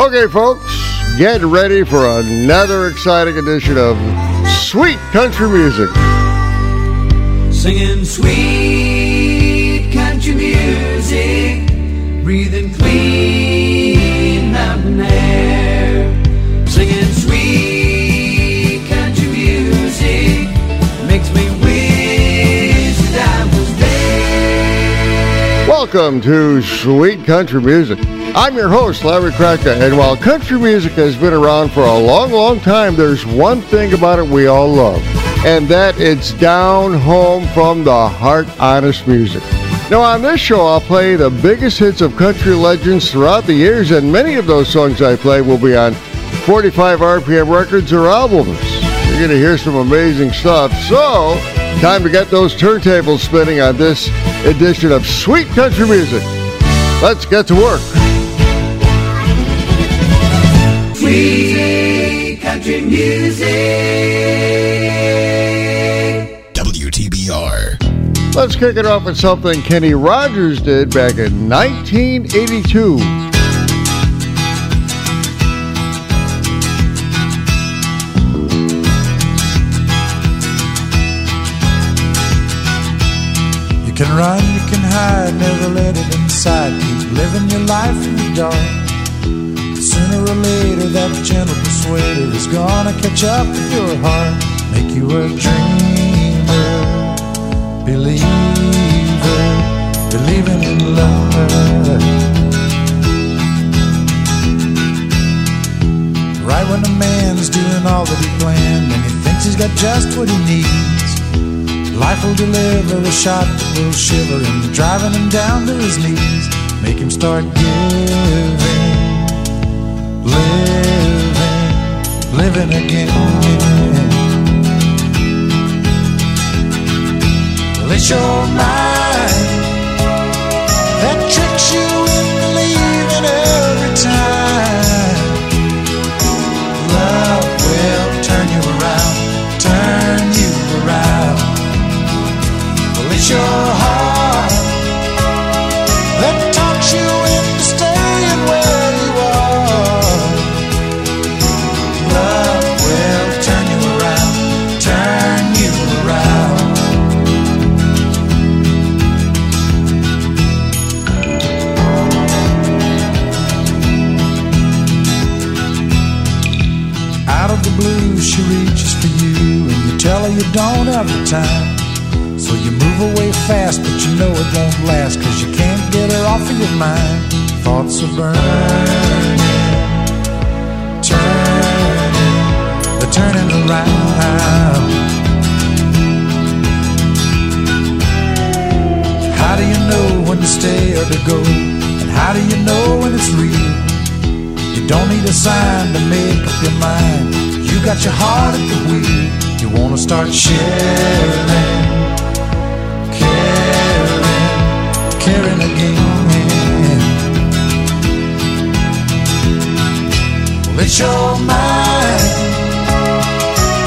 Okay, folks, get ready for another exciting edition of Sweet Country Music. Singing sweet country music, breathing clean mountain air. Singing sweet country music makes me wish that I was there. Welcome to Sweet Country Music. I'm your host, Larry Krakka, and while country music has been around for a long, long time, there's one thing about it we all love, and that it's down home from the heart, honest music. Now on this show, I'll play the biggest hits of country legends throughout the years, and many of those songs I play will be on 45 RPM records or albums. You're going to hear some amazing stuff, so time to get those turntables spinning on this edition of Sweet Country Music. Let's get to work. Sweet country music. WTBR. Let's kick it off with something Kenny Rogers did back in 1982. You can run, you can hide, never let it inside. Keep living your life in the dark. Sooner or later that gentle persuader is gonna catch up with your heart. Make you a dreamer, believer, believing in love. Right when a man's doing all that he planned and he thinks he's got just what he needs, life will deliver a shot that will shiver him, driving him down to his knees. Make him start giving, living again. Well, it's your mind that tricks you in believing every time. Love will turn you around, turn you around. Well, it's your heart that talks you into staying where you are. She reaches for you and you tell her you don't have the time, so you move away fast, but you know it won't last, cause you can't get her off of your mind. Thoughts are burning, turning, they're turning around. How do you know when to stay or to go, and how do you know when it's real? You don't need a sign to make up your mind. You got your heart at the wheel. You wanna start sharing, caring again. Well, it's your mind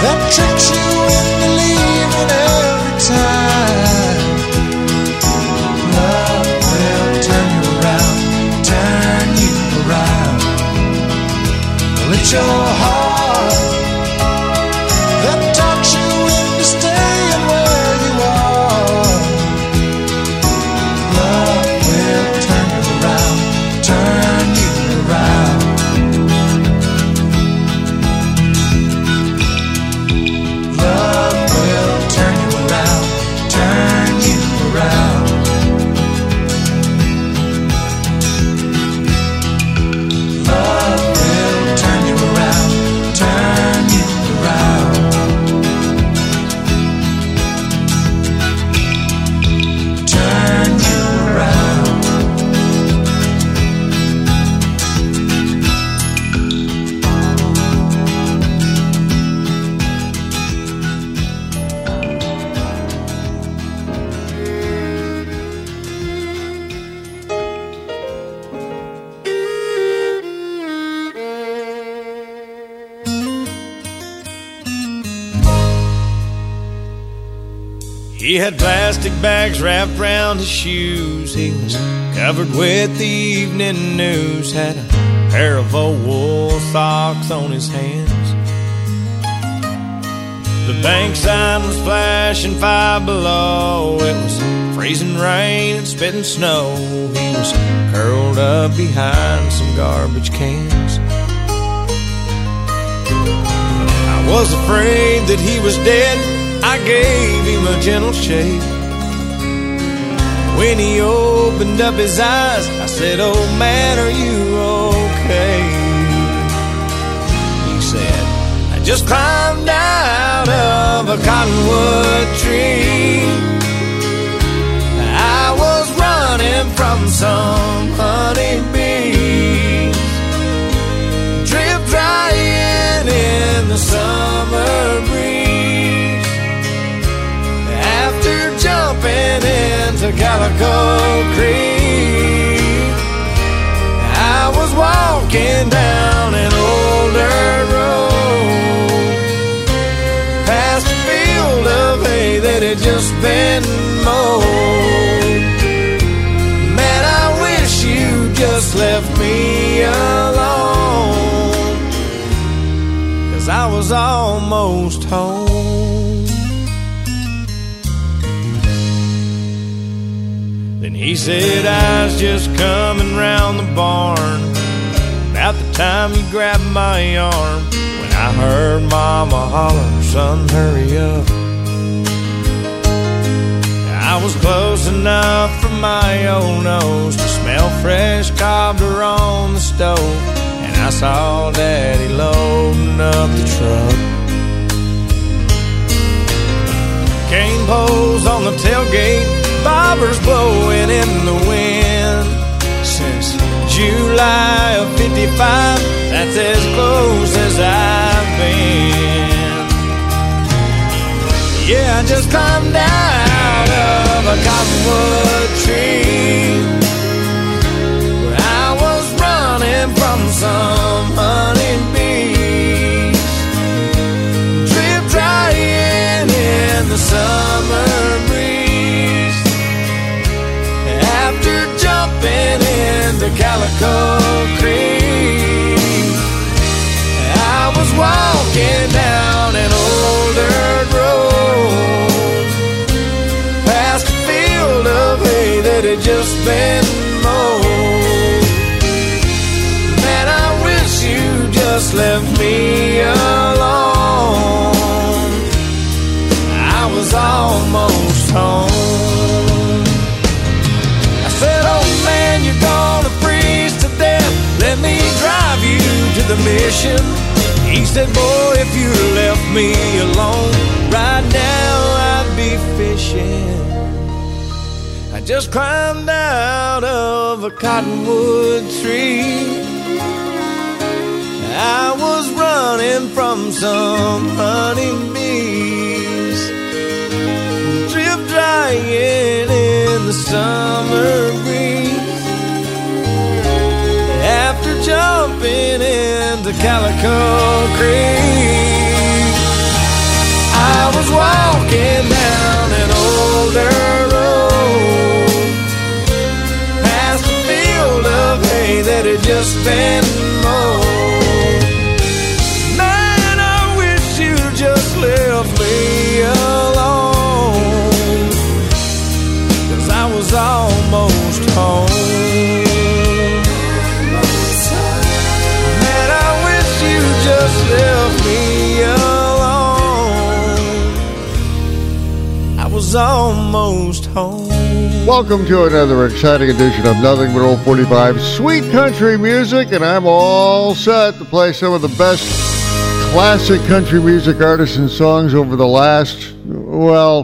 that tricks you into believing every time. Love will turn you around, turn you around. Well, it's your heart. He had plastic bags wrapped around his shoes. He was covered with the evening news. Had a pair of old wool socks on his hands. The bank sign was flashing 5 below. It was freezing rain and spitting snow. He was curled up behind some garbage cans. I was afraid that he was dead. I gave him a gentle shake. When he opened up his eyes, I said, "Oh man, are you okay?" He said, "I just climbed out of a cottonwood tree. I was running from some honeybees, drip drying in the summer breeze. After jumping into Calico Creek, I was walking down an old dirt road, past a field of hay that had just been mowed. Man, I wish you just left me alone, 'cause I was almost home." He said, "I was just coming round the barn about the time you grabbed my arm, when I heard Mama holler, 'Son, hurry up.' I was close enough for my old nose to smell fresh cobbler on the stove, and I saw Daddy loading up the truck. Cane poles on the tailgate, bobbers blowing in the wind. Since July of 55, that's as close as I've been. Yeah, I just climbed out of a cottonwood tree. I was running from some honeybees, drip drying in the summer breeze. Jumping into Calico Creek, I was walking down an old dirt road, past a field of hay that had just been mowed. Man, I wish you just left me alone, I was almost home." "Let me drive you to the mission." He said, "Boy, if you left me alone right now, I'd be fishing. I just climbed out of a cottonwood tree. I was running from some honeybees, drip drying in the summer breeze. After jumping into Calico Creek, I was walking down an older road, past a field of hay that had just been mowed. Man, I wish you just left me alone, 'cause I was almost home. Just left me alone, I was almost home." Welcome to another exciting edition of Nothing But Old 45 Sweet Country Music, and I'm all set to play some of the best classic country music artists and songs over the last, well,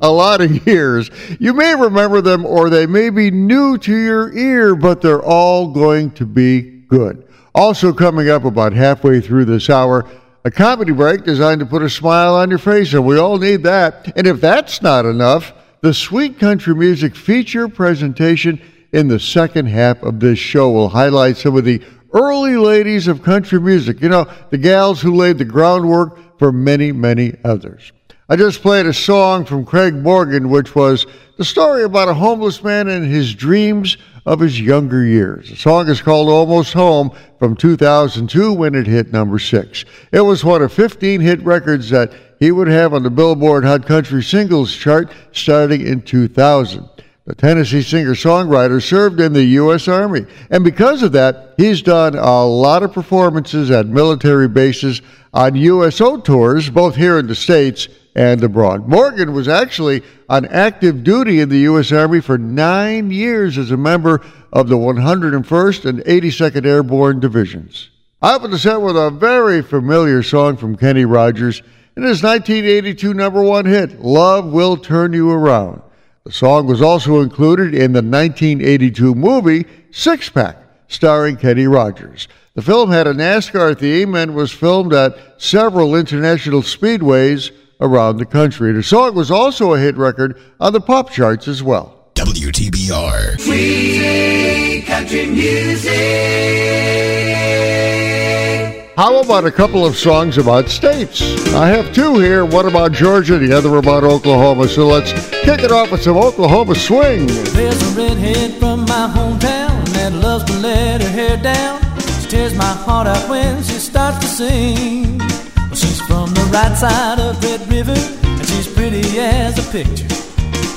a lot of years. You may remember them, or they may be new to your ear, but they're all going to be good. Also coming up about halfway through this hour, a comedy break designed to put a smile on your face, and we all need that. And if that's not enough, the Sweet Country Music feature presentation in the second half of this show will highlight some of the early ladies of country music. You know, the gals who laid the groundwork for many, many others. I just played a song from Craig Morgan, which was the story about a homeless man and his dreams of his younger years. The song is called Almost Home from 2002 when it hit number 6. It was one of 15 hit records that he would have on the Billboard Hot Country Singles chart starting in 2000. The Tennessee singer-songwriter served in the U.S. Army, and because of that, he's done a lot of performances at military bases on USO tours, both here in the States and abroad. Morgan was actually on active duty in the U.S. Army for 9 years as a member of the 101st and 82nd Airborne Divisions. I opened the set with a very familiar song from Kenny Rogers in his 1982 number one hit, Love Will Turn You Around. The song was also included in the 1982 movie Six Pack, starring Kenny Rogers. The film had a NASCAR theme and was filmed at several international speedways around the country. The song was also a hit record on the pop charts as well. WTBR. Free country music. How about a couple of songs about states? I have two here, one about Georgia, the other about Oklahoma. So let's kick it off with some Oklahoma swing. There's a redhead from my hometown that loves to let her hair down. She tears my heart out when she starts to sing. Well, she's from the right side of Red River, and she's pretty as a picture.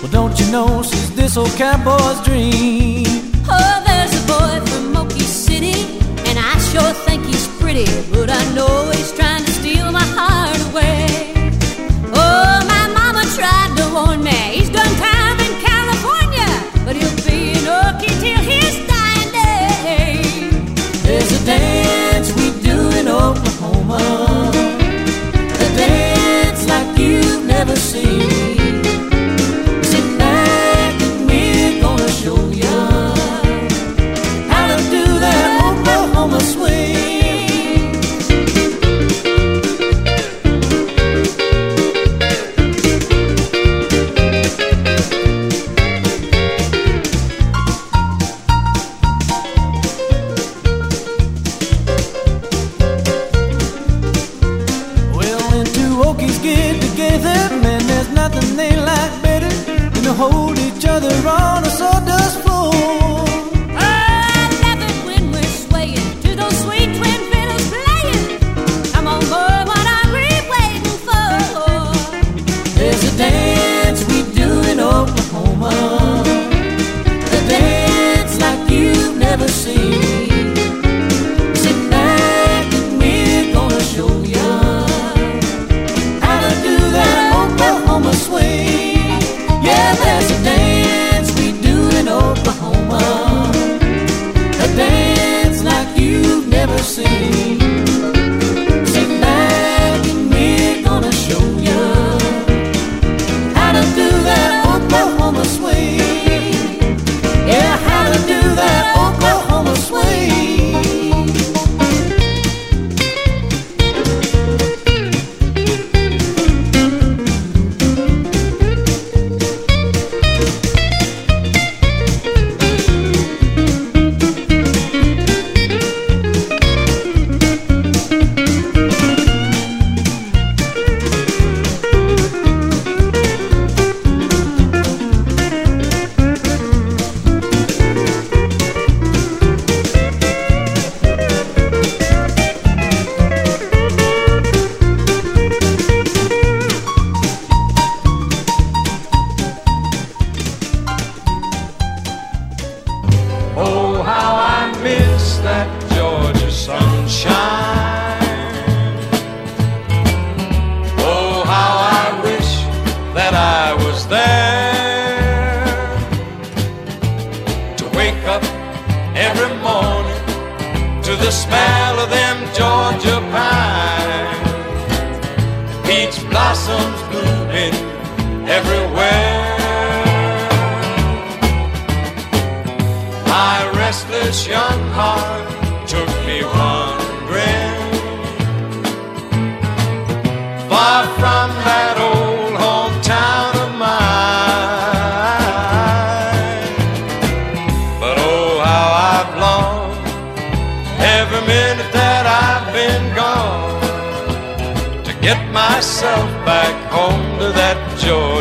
Well, don't you know she's this old cowboy's dream? Oh, there's a boy from Okie City, and I sure think he's pretty, but I know he's trying to steal my heart away. Oh, my mama tried to warn me, he's done time in California, but he'll be in Okie till his dying day. There's a dance we do in Oklahoma, a dance like you've never seen.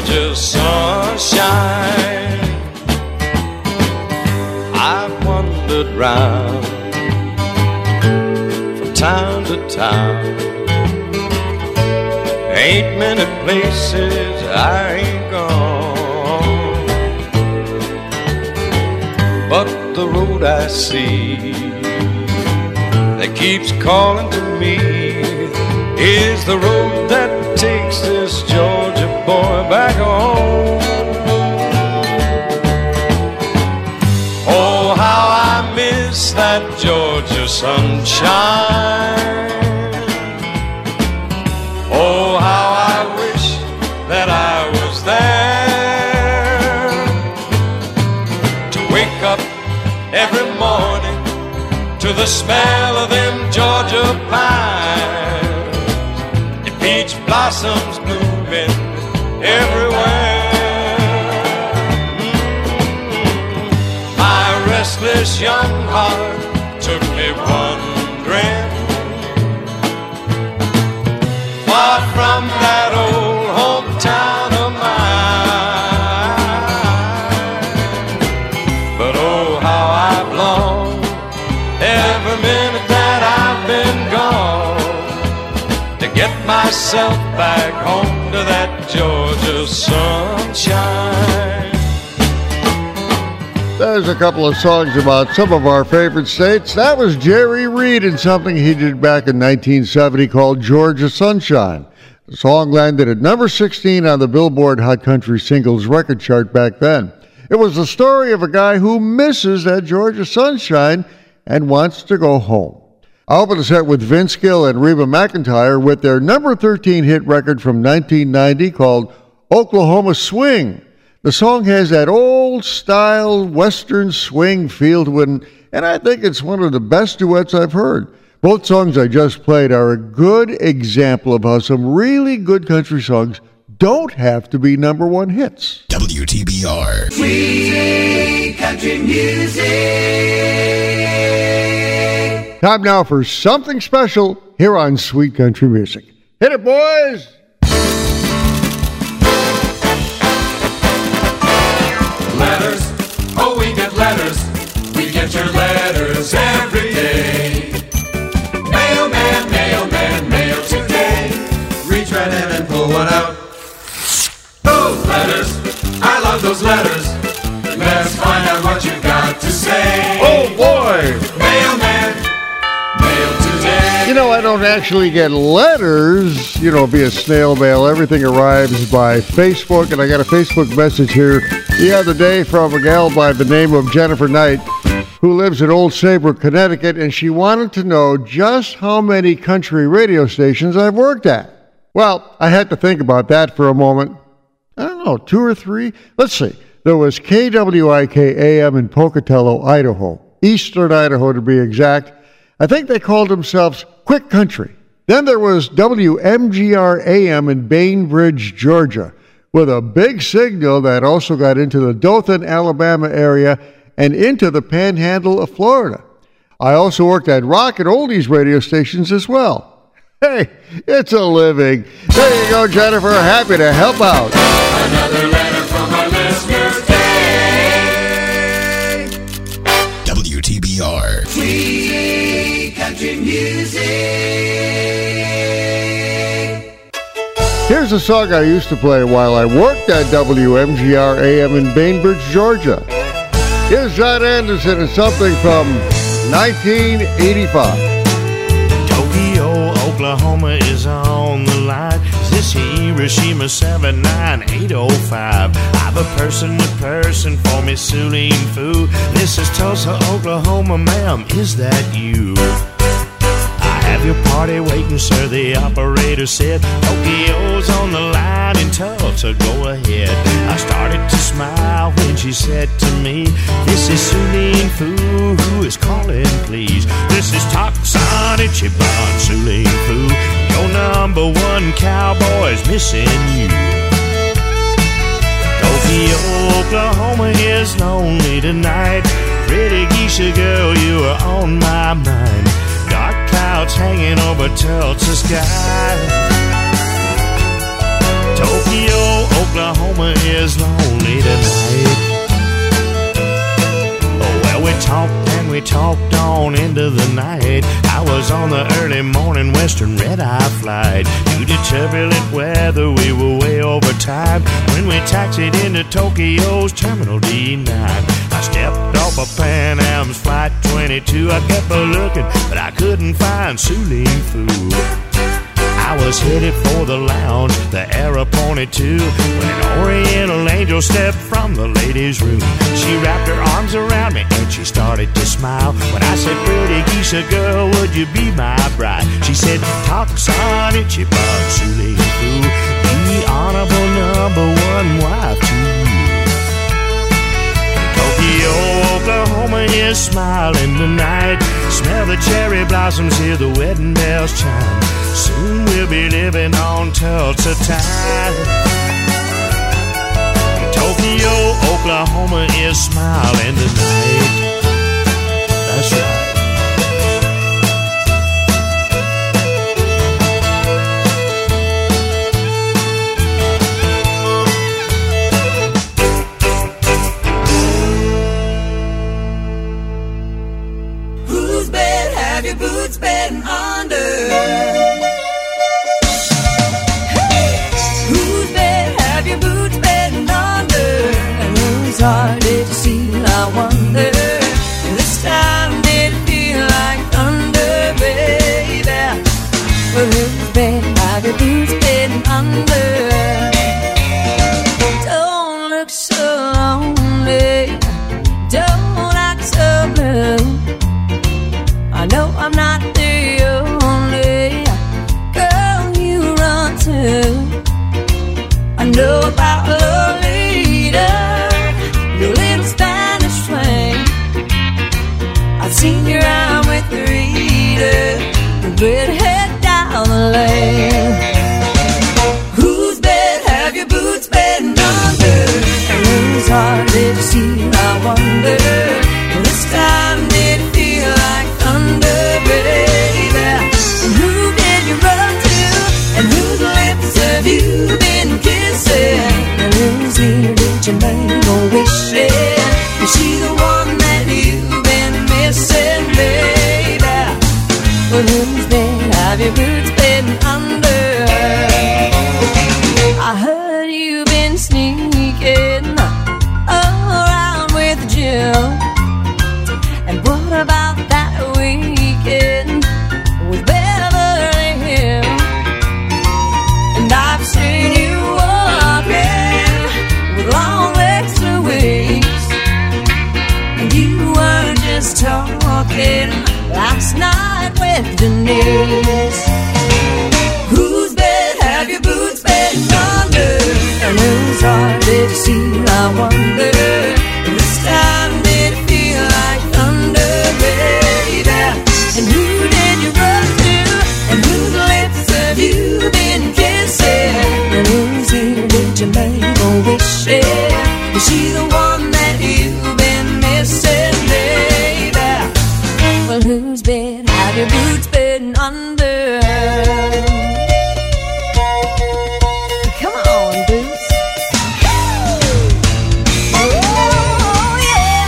Georgia sunshine. I around from town to town. 8 minute places I ain't gone, but the road I see that keeps calling to me is the road that takes this Georgia boy back home. Oh, how I miss that Georgia sunshine. Oh, how I wish that I was there to wake up every morning to the smell of them Georgia pines and peach blossoms blooming everywhere. My restless young heart took me wandering far from that old hometown of mine. But oh, how I've longed every minute that I've been gone to get myself back home to that Georgia sunshine. There's a couple of songs about some of our favorite states. That was Jerry Reed and something he did back in 1970 called Georgia Sunshine. The song landed at number 16 on the Billboard Hot Country Singles record chart back then. It was the story of a guy who misses that Georgia sunshine and wants to go home. I opened the set with Vince Gill and Reba McEntire with their number 13 hit record from 1990 called Oklahoma Swing. The song has that old-style western swing feel to it, and I think it's one of the best duets I've heard. Both songs I just played are a good example of how some really good country songs don't have to be number one hits. WTBR. Sweet country music. Time now for something special here on Sweet Country Music. Hit it, boys! Letters, oh, we get letters. We get your letters every day. Mailman, mailman, mail today. Reach right in and pull one out. Those letters, I love those letters. Let's find out what you got to say. Oh boy! Mailman, mail today. You know, I don't actually get letters, you know, via snail mail. Everything arrives by Facebook, and I got a Facebook message here the other day from a gal by the name of Jennifer Knight, who lives in Old Saybrook, Connecticut, and she wanted to know just how many country radio stations I've worked at. Well, I had to think about that for a moment. I don't know, 2 or 3? Let's see. There was KWIK AM in Pocatello, Idaho, Eastern Idaho to be exact. I think they called themselves KWIK Country. Then there was WMGR AM in Bainbridge, Georgia, with a big signal that also got into the Dothan, Alabama area and into the panhandle of Florida. I also worked at rock and oldies radio stations as well. Hey, it's a living. There you go, Jennifer. Happy to help out. Another letter from our listeners day. WTBR. Sweet country music. Here's a song I used to play while I worked at WMGR AM in Bainbridge, Georgia. Here's John Anderson and something from 1985. Tokyo, Oklahoma is on the line. Is this Hiroshima 79805? I've a person to person for me, Suling food. This is Tulsa, Oklahoma, ma'am, is that you? Have your party waiting, sir, the operator said. Tokyo's on the line and Tulsa, go ahead. I started to smile when she said to me, this is Suling Fu, who is calling, please? This is Taksan Ichiban, Suling Fu. Your number one cowboy's missing you. Tokyo, Oklahoma is lonely tonight. Pretty geisha girl, you are on my mind. Dark clouds hanging over Tulsa sky. Tokyo, Oklahoma is lonely tonight. Oh, well, we talked and we talked on into the night. I was on the early morning Western red-eye flight. Due to turbulent weather, we were way over time when we taxied into Tokyo's Terminal D9. I stepped off of Pan Am's Flight 22. I kept looking, but I couldn't find Su-Ling Fu. I was headed for the lounge, the arrow pointed to, when an oriental angel stepped from the ladies' room. She wrapped her arms around me and she started to smile. When I said, pretty geisha girl, would you be my bride? She said, Toxon, Ichiban, Su-Ling Fu, the honorable number one wife to you. Tokyo, Oklahoma is smiling tonight. Smell the cherry blossoms, hear the wedding bells chime. Soon we'll be living on Tulsa time. Tokyo, Oklahoma is smiling tonight. That's right. Whose bed have your boots been under? Hard did you see, I wonder. And this time did it feel like thunder, baby? Well, whose bed have your boots been under? Don't look so lonely, don't act so blue. I know I'm not the only girl you run to. I know about love. Senior out with the reader, with head down the lane. Whose bed have your boots been under? And whose heart did you see, I wonder? This time did it feel like thunder, baby? And who did you run to? And whose lips have you been kissing? And whose ear did you make a wish in? Is she the one that you said, baby, well, whose bed have your boots been under? I heard you've been sneaking around with Jill. And what about that weekend with Beverly Hills? And I've seen you walking with long legs to waist, and you were talking last night with Denise. Whose bed have your boots been under? And whose heart did you see, I wonder? This time did it feel like thunder, baby? And who did you run to? And whose lips have you been kissing? And whose ear did you make a wish in? Is she the one that you've been missing? Well, whose bed have your boots been under? Come on, boots. Oh, yeah.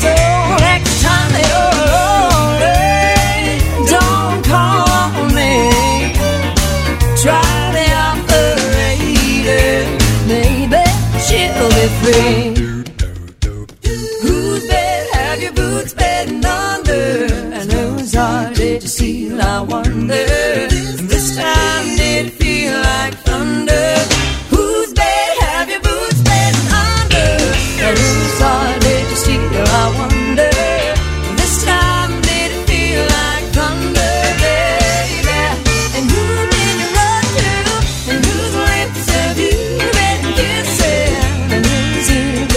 So next time you're lonely, don't call me. Try the operator, maybe she'll be free. Whose bed have your boots been under? And whose heart did you steal, I wonder? This time did it feel like thunder? Whose bed have your boots been under? And whose heart did you steal, I wonder? This time did it feel like thunder, baby? And who did you run to? And whose lips have you been kissing? And whose ear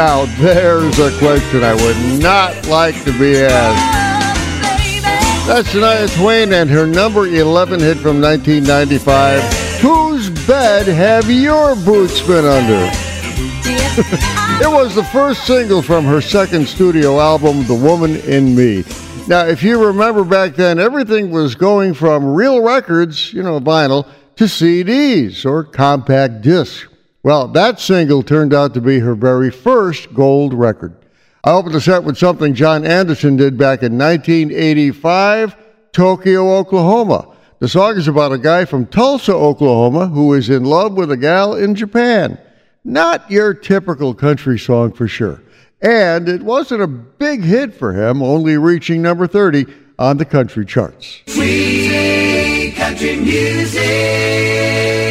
Now, there's a question I would not like to be asked. That's Shania Twain and her number 11 hit from 1995. Whose bed have your boots been under? It was the first single from her second studio album, The Woman in Me. Now, if you remember back then, everything was going from real records, you know, vinyl, to CDs or compact discs. Well, that single turned out to be her very first gold record. I opened the set with something John Anderson did back in 1985, Tokyo, Oklahoma. The song is about a guy from Tulsa, Oklahoma, who is in love with a gal in Japan. Not your typical country song for sure. And it wasn't a big hit for him, only reaching number 30 on the country charts. Sweet country music.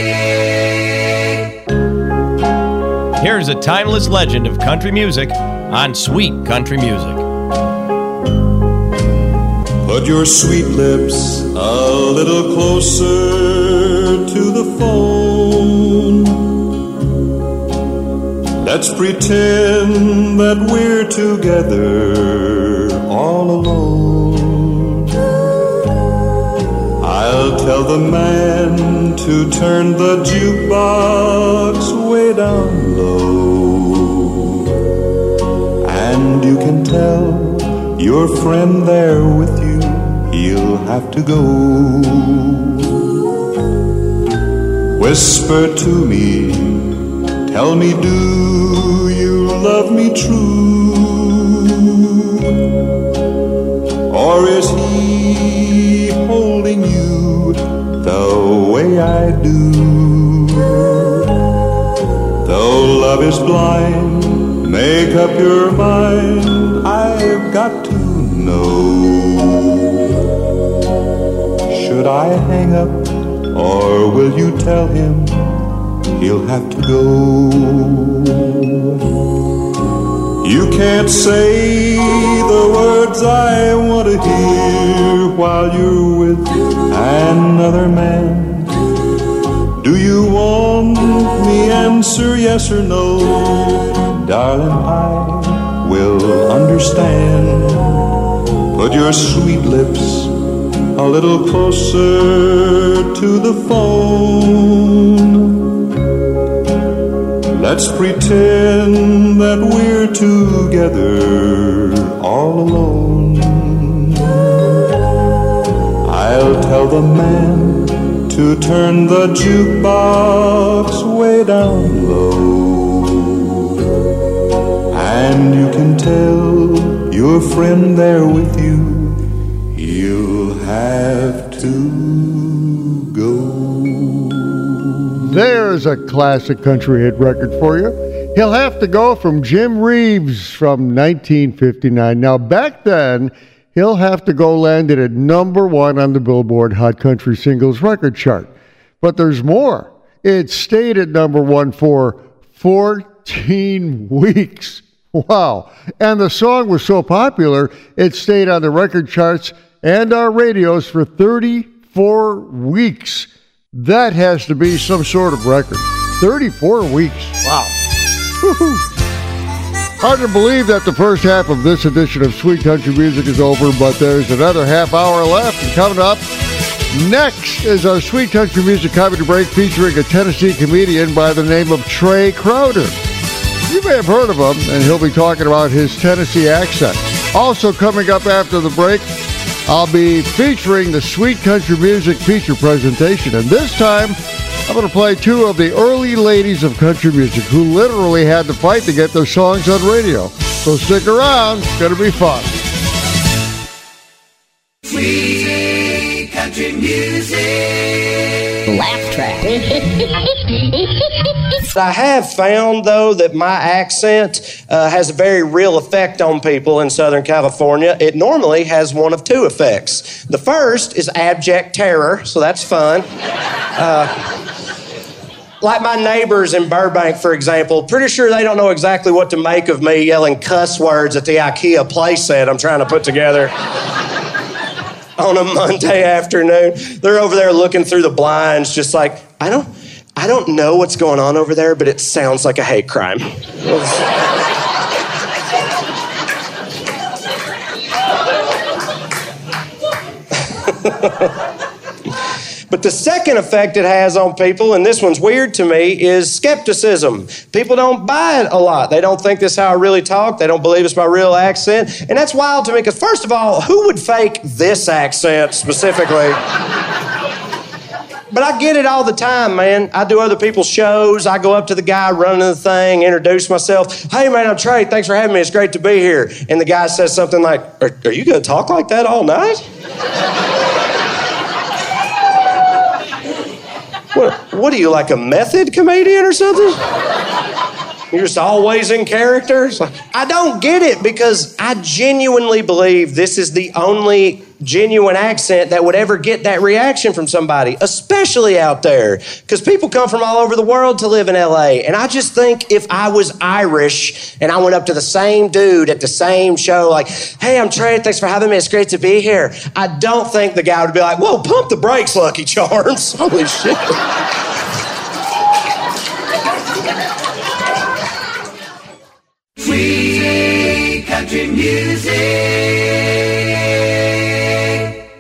Here's a timeless legend of country music on Sweet Country Music. Put your sweet lips a little closer to the phone. Let's pretend that we're together all alone. I'll tell the man to turn the jukebox way down low. And you can tell your friend there with you, he'll have to go. Whisper to me, tell me, do you love me true? Or is he holding you the way I do? Though love is blind, make up your mind, I've got to know. Should I hang up, or will you tell him he'll have to go? You can't say the words I want to hear while you're with another man. Do you want me answer yes or no? Darling, I will understand. Put your sweet lips a little closer to the phone. Let's pretend that we're together all alone. I'll tell the man to turn the jukebox way down low. And you can tell your friend there with you, you'll have to go. There's a classic country hit record for you. He'll Have to Go from Jim Reeves from 1959. Now, back then, He'll Have to Go landed at number one on the Billboard Hot Country Singles record chart. But there's more. It stayed at number one for 14 weeks. Wow. And the song was so popular, it stayed on the record charts and our radios for 34 weeks. That has to be some sort of record. 34 weeks. Wow. Woo-hoo. Hard to believe that the first half of this edition of Sweet Country Music is over, but there's another half hour left. And coming up next is our Sweet Country Music comedy break featuring a Tennessee comedian by the name of Trey Crowder. You may have heard of him, and he'll be talking about his Tennessee accent. Also coming up after the break, I'll be featuring the Sweet Country Music feature presentation. And this time, I'm going to play two of the early ladies of country music who literally had to fight to get their songs on radio. So stick around. It's going to be fun. Sweet Country Music. Laugh track. I have found, though, that my accent has a very real effect on people in Southern California. It normally has one of two effects. The first is abject terror, so that's fun. Like my neighbors in Burbank, for example, pretty sure they don't know exactly what to make of me yelling cuss words at the IKEA playset I'm trying to put together. On a Monday afternoon, they're over there looking through the blinds just like, I don't know what's going on over there, but it sounds like a hate crime. But the second effect it has on people, and this one's weird to me, is skepticism. People don't buy it a lot. They don't think this is how I really talk. They don't believe it's my real accent. And that's wild to me because, first of all, who would fake this accent specifically? But I get it all the time, man. I do other people's shows. I go up to the guy running the thing, introduce myself. Hey, man, I'm Trey. Thanks for having me. It's great to be here. And the guy says something like, are you going to talk like that all night? What are you, like a method comedian or something? You're just always in character? It's like, I don't get it because I genuinely believe this is the only genuine accent that would ever get that reaction from somebody, especially out there. Because people come from all over the world to live in L.A. And I just think if I was Irish and I went up to the same dude at the same show like, hey, I'm Trey, thanks for having me. It's great to be here. I don't think the guy would be like, whoa, pump the brakes, Lucky Charms. Holy shit. Sweet country music.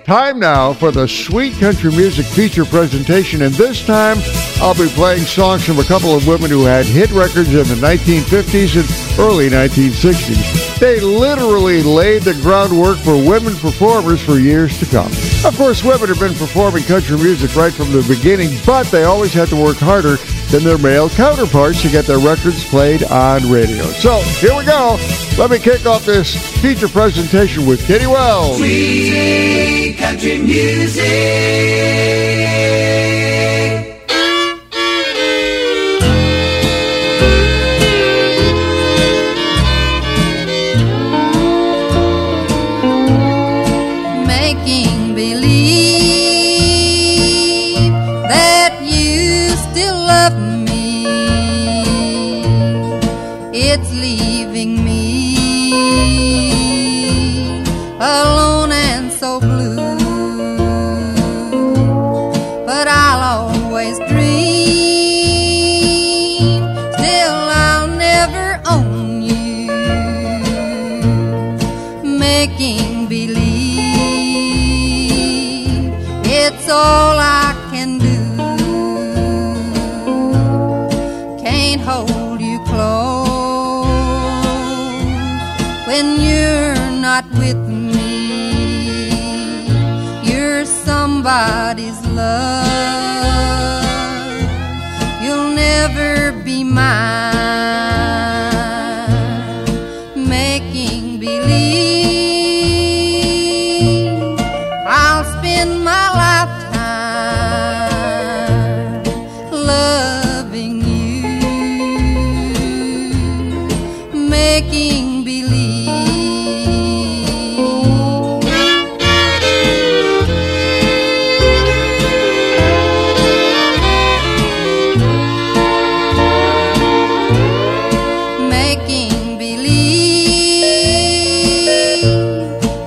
Time now for the Sweet Country Music feature presentation, and this time I'll be playing songs from a couple of women who had hit records in the 1950s and early 1960s. They literally laid the groundwork for women performers for years to come. Of course, women have been performing country music right from the beginning, but they always had to work harder than their male counterparts to get their records played on radio. So, here we go. Let me kick off this feature presentation with Kitty Wells. Sweet country music. Somebody's love, you'll never be mine, making believe I'll spend my lifetime loving you, making believe.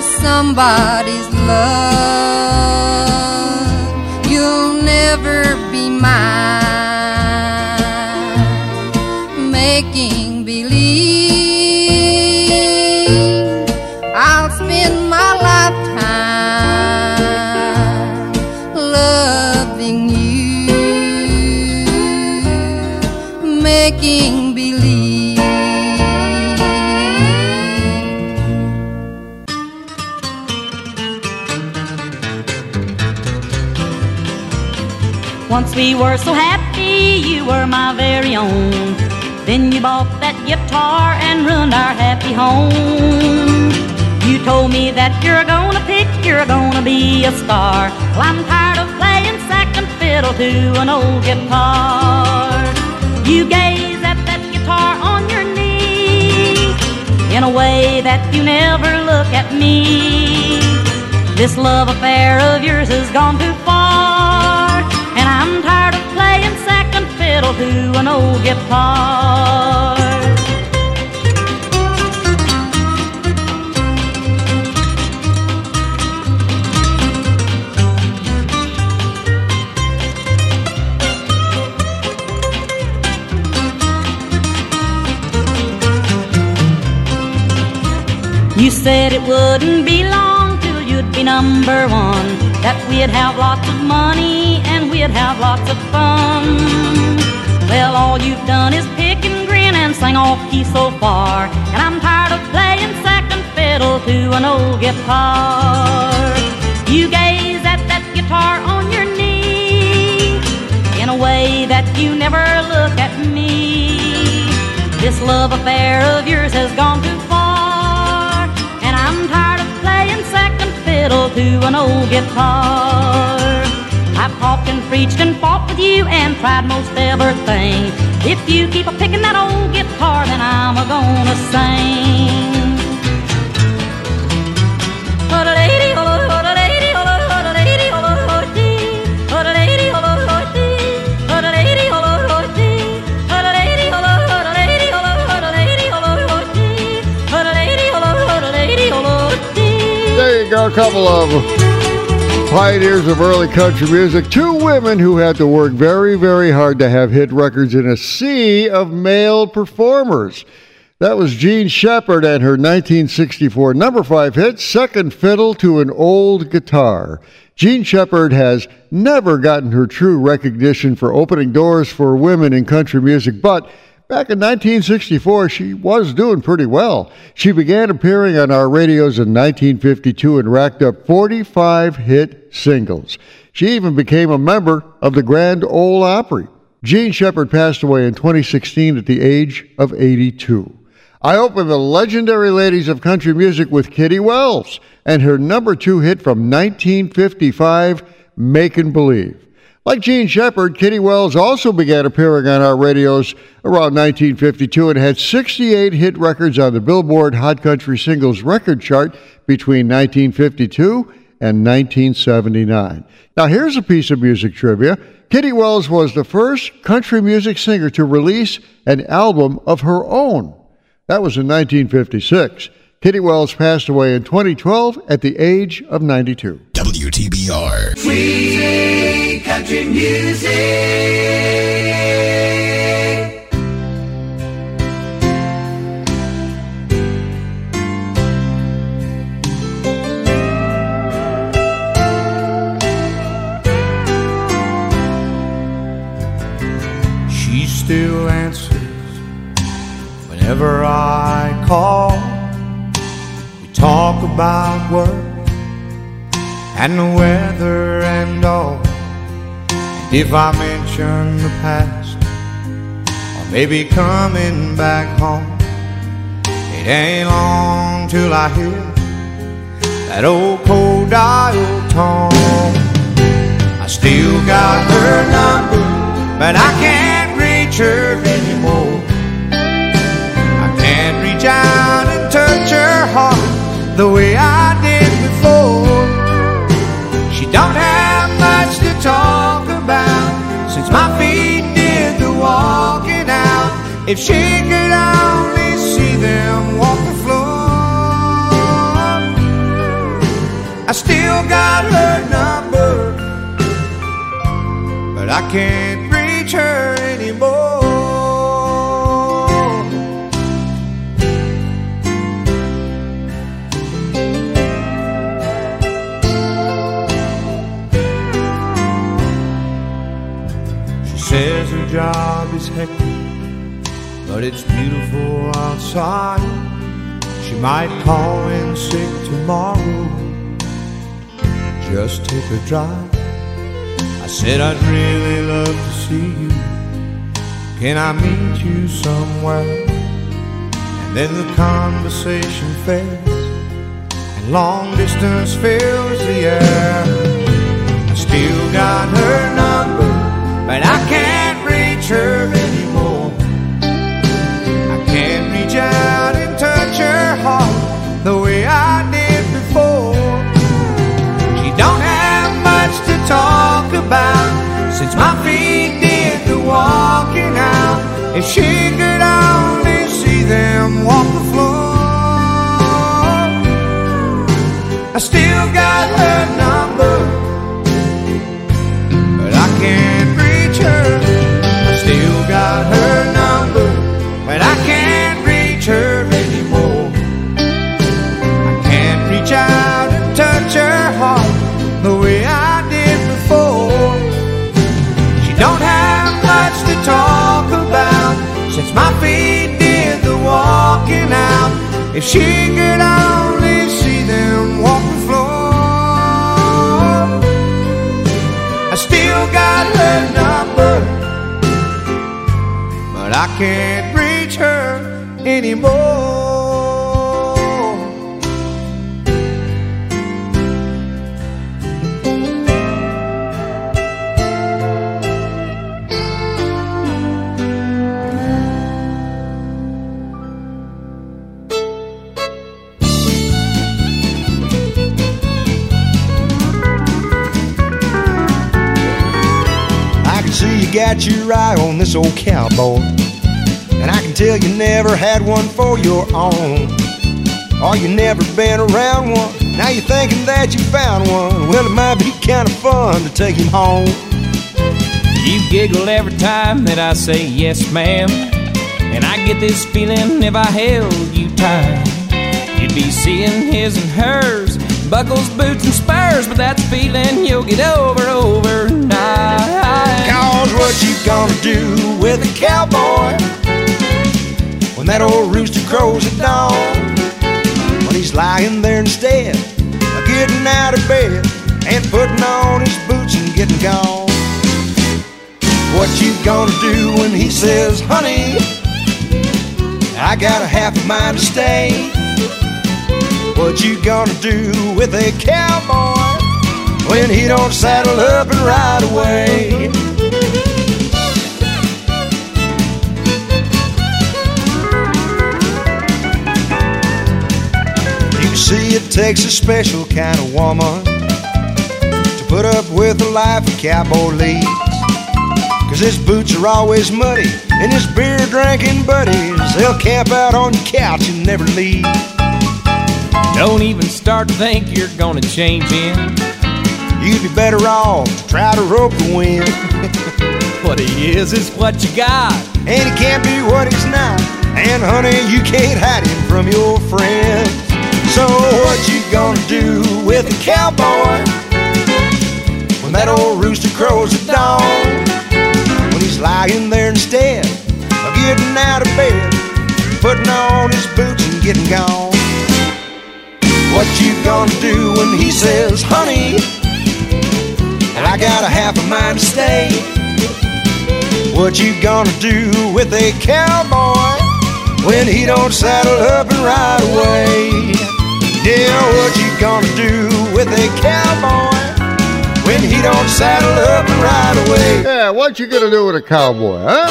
Somebody's love, you'll never be mine, making believe I'll spend my lifetime loving you, making believe. Once we were so happy, you were my very own. Then you bought that guitar and ruined our happy home. You told me that you're gonna pick, you're gonna be a star. Well, I'm tired of playing second fiddle. fiddle to an old guitar. You gaze at that guitar on your knee in a way that you never look at me. This love affair of yours has gone too far, and I'm tired of playing second fiddle to an old guitar. You said it wouldn't be long till you'd be number one, that we'd have lots of money and we'd have lots of fun. Well, all you've done is pick and grin and sing off key so far, and I'm tired of playing second fiddle to an old guitar. You gaze at that guitar on your knee in a way that you never look at me. This love affair of yours has gone too far. To an old guitar. I've talked and preached and fought with you and tried most everything. If you keep a picking that old guitar, then I'm a gonna sing. A couple of pioneers of early country music, two women who had to work very, very hard to have hit records in a sea of male performers. That was Jean Shepard and her 1964 number 5 hit, Second Fiddle to an Old Guitar. Jean Shepard has never gotten her true recognition for opening doors for women in country music, but back in 1964, she was doing pretty well. She began appearing on our radios in 1952 and racked up 45 hit singles. She even became a member of the Grand Ole Opry. Jean Shepard passed away in 2016 at the age of 82. I open the legendary ladies of country music with Kitty Wells and her number 2 hit from 1955, Makin' Believe. Like Jean Shepard, Kitty Wells also began appearing on our radios around 1952 and had 68 hit records on the Billboard Hot Country Singles record chart between 1952 and 1979. Now here's a piece of music trivia. Kitty Wells was the first country music singer to release an album of her own. That was in 1956. Kitty Wells passed away in 2012 at the age of 92. WTBR. Sweet country music. She still answers whenever I call. Talk about work and the weather and all. And if I mention the past or maybe coming back home, it ain't long till I hear that old cold dial tone. I still got her number, but I can't reach her anymore. I can't reach out and touch her heart the way I did before. She don't have much to talk about since my feet did the walking out. If she could only see them walk the floor. I still got her number, but I can't reach her anymore. Says her job is hectic, but it's beautiful outside. She might call in sick tomorrow, just take a drive. I said I'd really love to see you, can I meet you somewhere? And then the conversation fades, and long distance fills the air. still got her number, but I can't reach her anymore. I can't reach out and touch her heart the way I did before. She don't have much to talk about since my feet did the walking out. If she could only see them walk the floor. I still got her number, but I can't reach her. I still got her number, but I can't reach her anymore. I can't reach out and touch her heart the way I did before. She don't have much to talk about since my feet did the walking out. If she could only see them walk the floor. I still got her number, but I can't reach her anymore. Got your eye on this old cowboy, and I can tell you never had one for your own, or you never been around one. Now you're thinking that you found one. Well, it might be kind of fun to take him home. You giggle every time that I say yes, ma'am, and I get this feeling if I held you tight, you'd be seeing his and hers, buckles, boots, and spurs. But that's a feeling you'll get over overnight. Cause what you gonna do with a cowboy when that old rooster crows at dawn? When he's lying there instead of getting out of bed and putting on his boots and getting gone. What you gonna do when he says, honey, I got a half a mind to stay? What you gonna do with a cowboy when he don't saddle up and ride away? You see, it takes a special kind of woman to put up with the life a cowboy leads. Cause his boots are always muddy, and his beer drinking buddies, they'll camp out on your couch and never leave. Don't even start to think you're gonna change him. You'd be better off to try to rope the wind. What he is what you got, and he can't be what he's not. And honey, you can't hide him from your friends. So what you gonna do with a cowboy when that old rooster crows at dawn? When he's lying there instead of getting out of bed, putting on his boots and getting gone. What you gonna do when he says, honey, I got a half a mind to stay? What you gonna do with a cowboy when he don't saddle up and ride away? Yeah, what you gonna do with a cowboy when he don't saddle up and ride away? Yeah, what you gonna do with a cowboy, huh?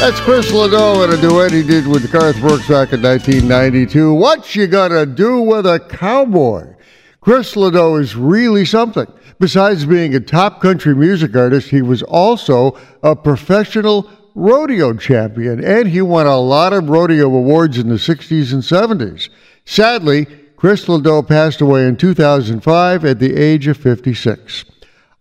That's Chris Ledoux in a duet he did with Garth Brooks back in 1992. What you gonna do with a cowboy? Chris Ledoux is really something. Besides being a top country music artist, he was also a professional rodeo champion, and he won a lot of rodeo awards in the 60s and 70s. Sadly, Chris Ledoux passed away in 2005 at the age of 56.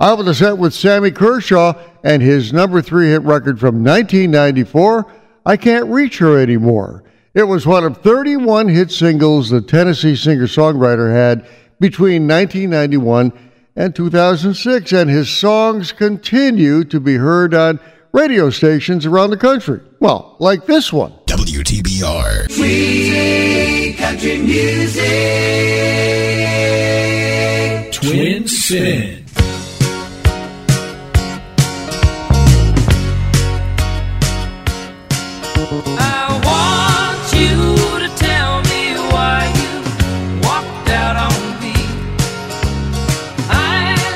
I will set with Sammy Kershaw and his number 3 hit record from 1994, I Can't Reach Her Anymore. It was one of 31 hit singles the Tennessee singer-songwriter had between 1991 and 2006, and his songs continue to be heard on radio stations around the country. Well, like this one. WTBR. Sweet country music. Twin Sin.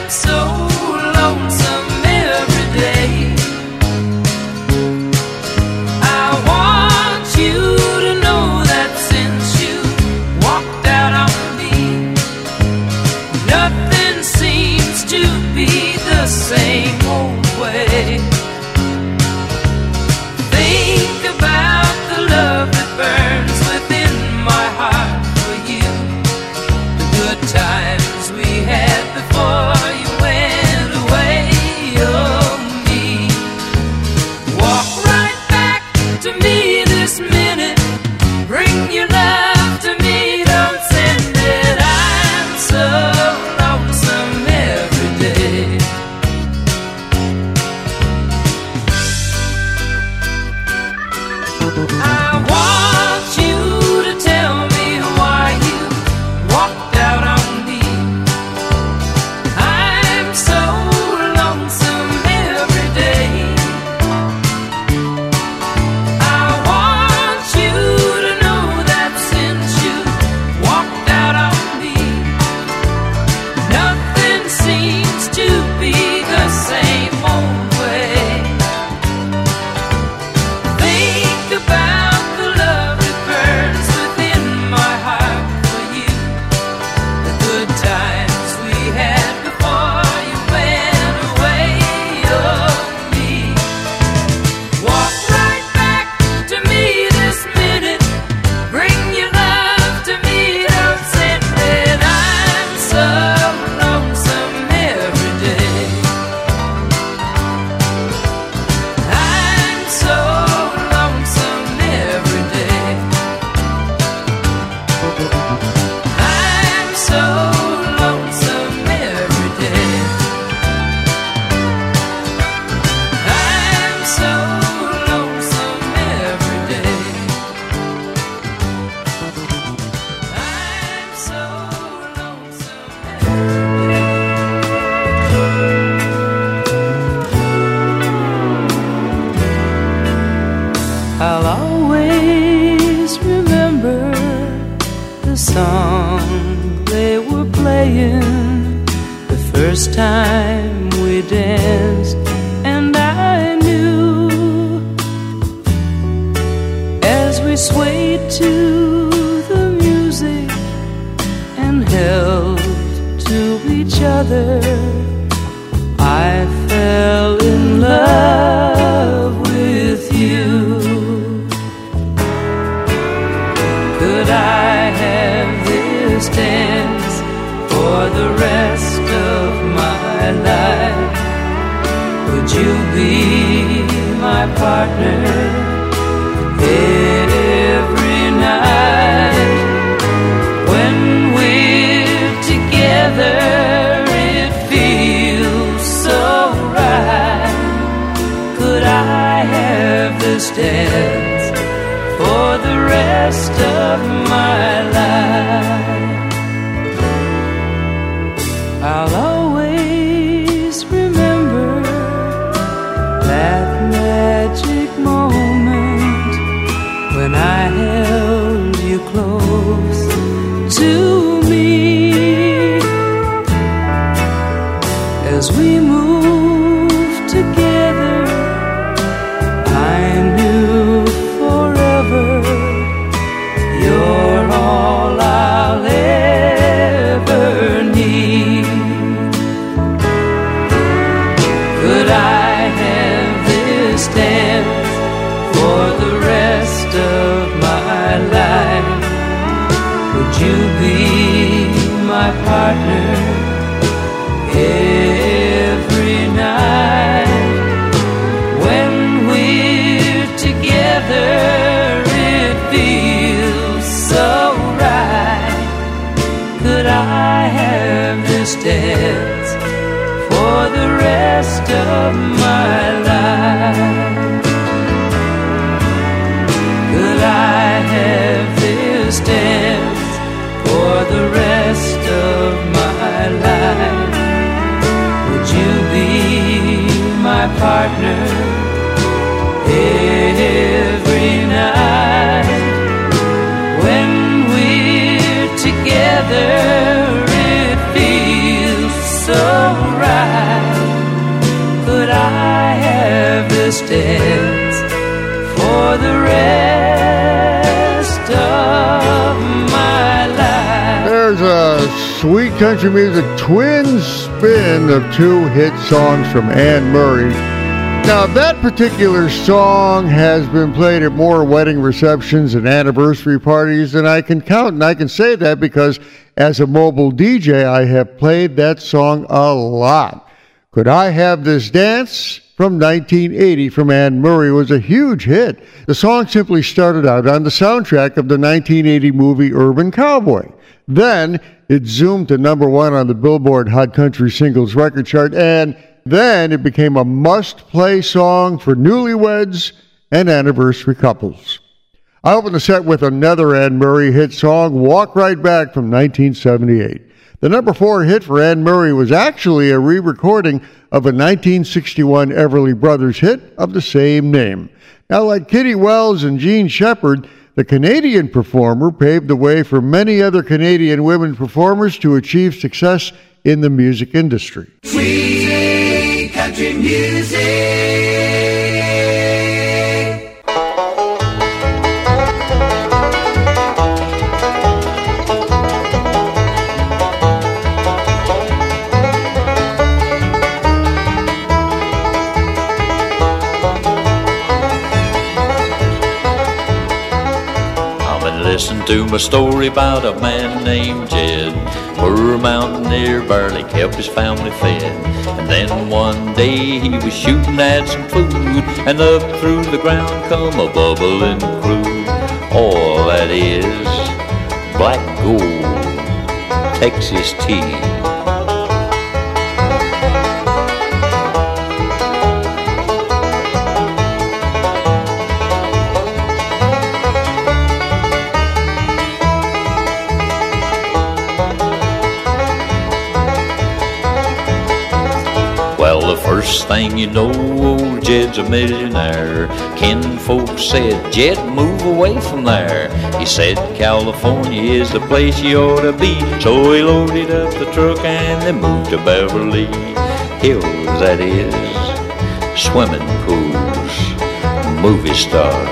So swayed to the music and held to each other. I fell in love with you. Could I have this dance for the rest of my life? Would you be my partner? Every night when we're together, it feels so right. Could I have this dance for the rest of my life? I'll always remember that magic moment when I held you close to me, as we moved together, I knew forever you're all I'll ever need. Could I have this dance for the rest of my life? Would you be my partner every night? When we're together, it feels so right. Could I have this dance for the rest of my life? I have this dance for the rest of my life. Would you be my partner every night? When we're together, it feels so right. Could I have this dance for the rest of my life? There's a sweet country music twin spin of two hit songs from Ann Murray. Now, that particular song has been played at more wedding receptions and anniversary parties than I can count, and I can say that because as a mobile DJ, I have played that song a lot. Could I Have This Dance? From 1980 from Ann Murray was a huge hit. The song simply started out on the soundtrack of the 1980 movie Urban Cowboy. Then it zoomed to number one on the Billboard Hot Country Singles record chart, and then it became a must-play song for newlyweds and anniversary couples. I opened the set with another Ann Murray hit song, Walk Right Back from 1978. The number four hit for Ann Murray was actually a re-recording of a 1961 Everly Brothers hit of the same name. Now, like Kitty Wells and Jean Shepard, the Canadian performer paved the way for many other Canadian women performers to achieve success in the music industry. Sweet country music. Listen to my story about a man named Jed, poor mountaineer, barely kept his family fed. And then one day he was shooting at some food, and up through the ground come a bubbling crude. Oil, that is black gold, Texas tea. First thing you know, old Jed's a millionaire. Kinfolk said, Jed, move away from there. He said, California is the place you ought to be. So he loaded up the truck and they moved to Beverly Hills, that is, swimming pools, movie stars.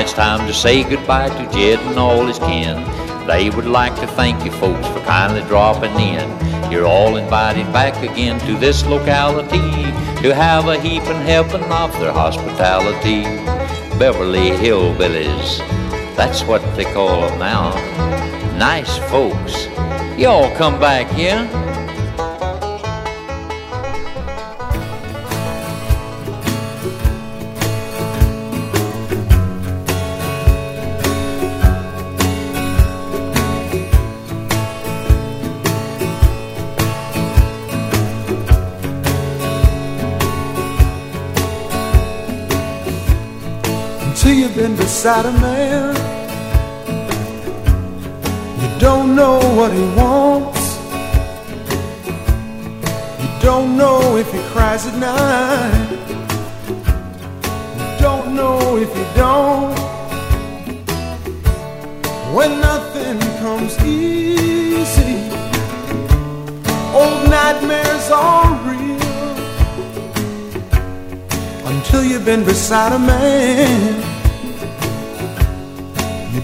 it's time to say goodbye to Jed and all his kin. They would like to thank you folks for kindly dropping in. You're all invited back again to this locality to have a heap and helping of their hospitality. Beverly Hillbillies, that's what they call them now. Nice folks. Y'all come back here. You've been beside a man, you don't know what he wants, you don't know if he cries at night, you don't know if he don't. When nothing comes easy, old nightmares are real. Until you've been beside a man,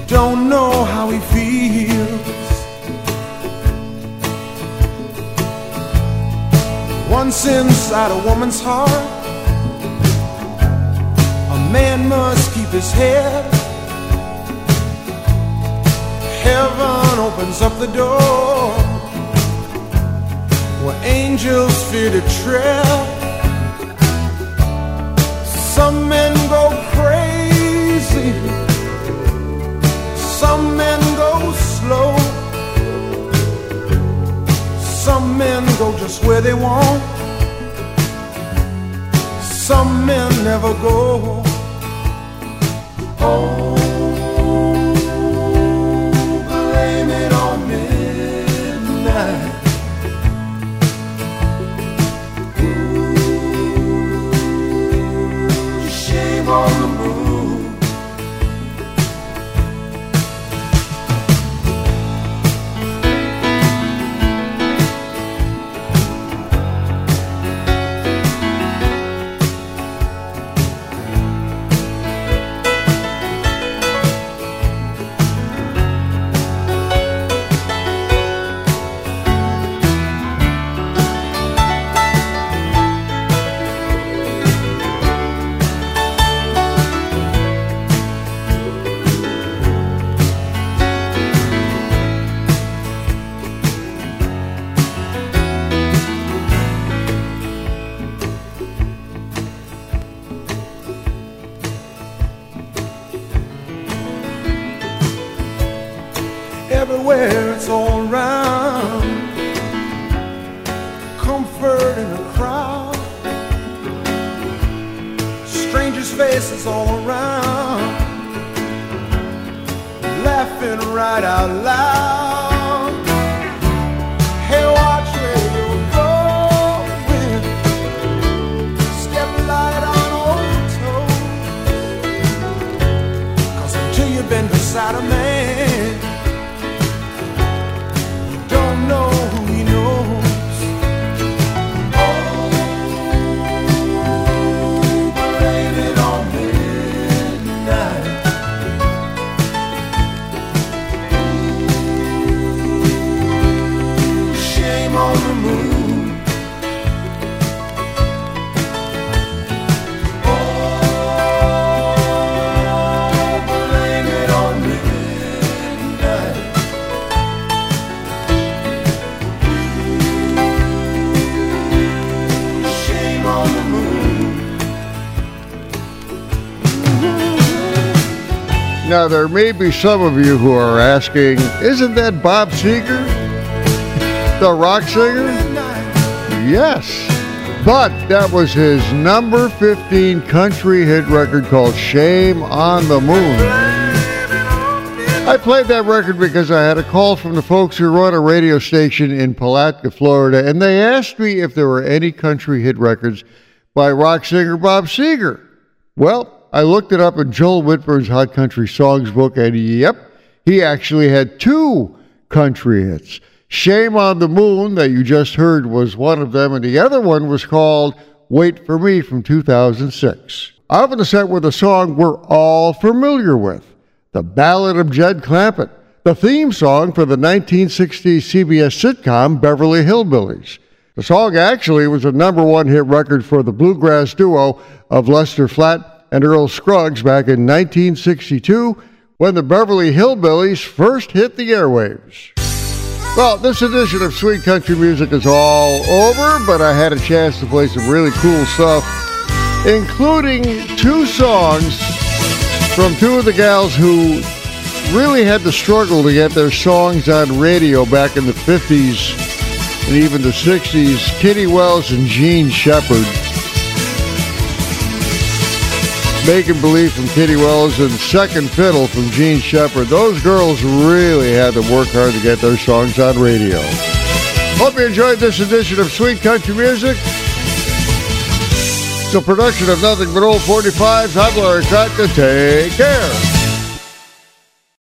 don't know how he feels. Once inside a woman's heart, a man must keep his head. Heaven opens up the door where angels fear to tread. Some men go crazy, some men go slow, some men go just where they want, some men never go. Oh, blame it on midnight. Ooh, shame on the moon. Now, there may be some of you who are asking, isn't that Bob Seeger, the rock singer? Yes, but that was his number 15 country hit record called Shame on the Moon. I played that record because I had a call from the folks who run a radio station in Palatka, Florida, and they asked me if there were any country hit records by rock singer Bob Seeger. Well, I looked it up in Joel Whitburn's Hot Country Songs book, and yep, he actually had two country hits. Shame on the Moon, that you just heard, was one of them, and the other one was called Wait for Me from 2006. I'm going to start with a song we're all familiar with, The Ballad of Jed Clampett, the theme song for the 1960s CBS sitcom Beverly Hillbillies. The song actually was a number one hit record for the bluegrass duo of Lester Flatt and Earl Scruggs back in 1962 when the Beverly Hillbillies first hit the airwaves. Well, this edition of Sweet Country Music is all over, but I had a chance to play some really cool stuff, including two songs from two of the gals who really had to struggle to get their songs on radio back in the 50s and even the 60s, Kitty Wells and Jean Shepard. Making Believe from Kitty Wells and Second Fiddle from Jean Shepard. Those girls really had to work hard to get their songs on radio. Hope you enjoyed this edition of Sweet Country Music. It's a production of Nothing But Old 45s. I'm Larry Krakka. Take care.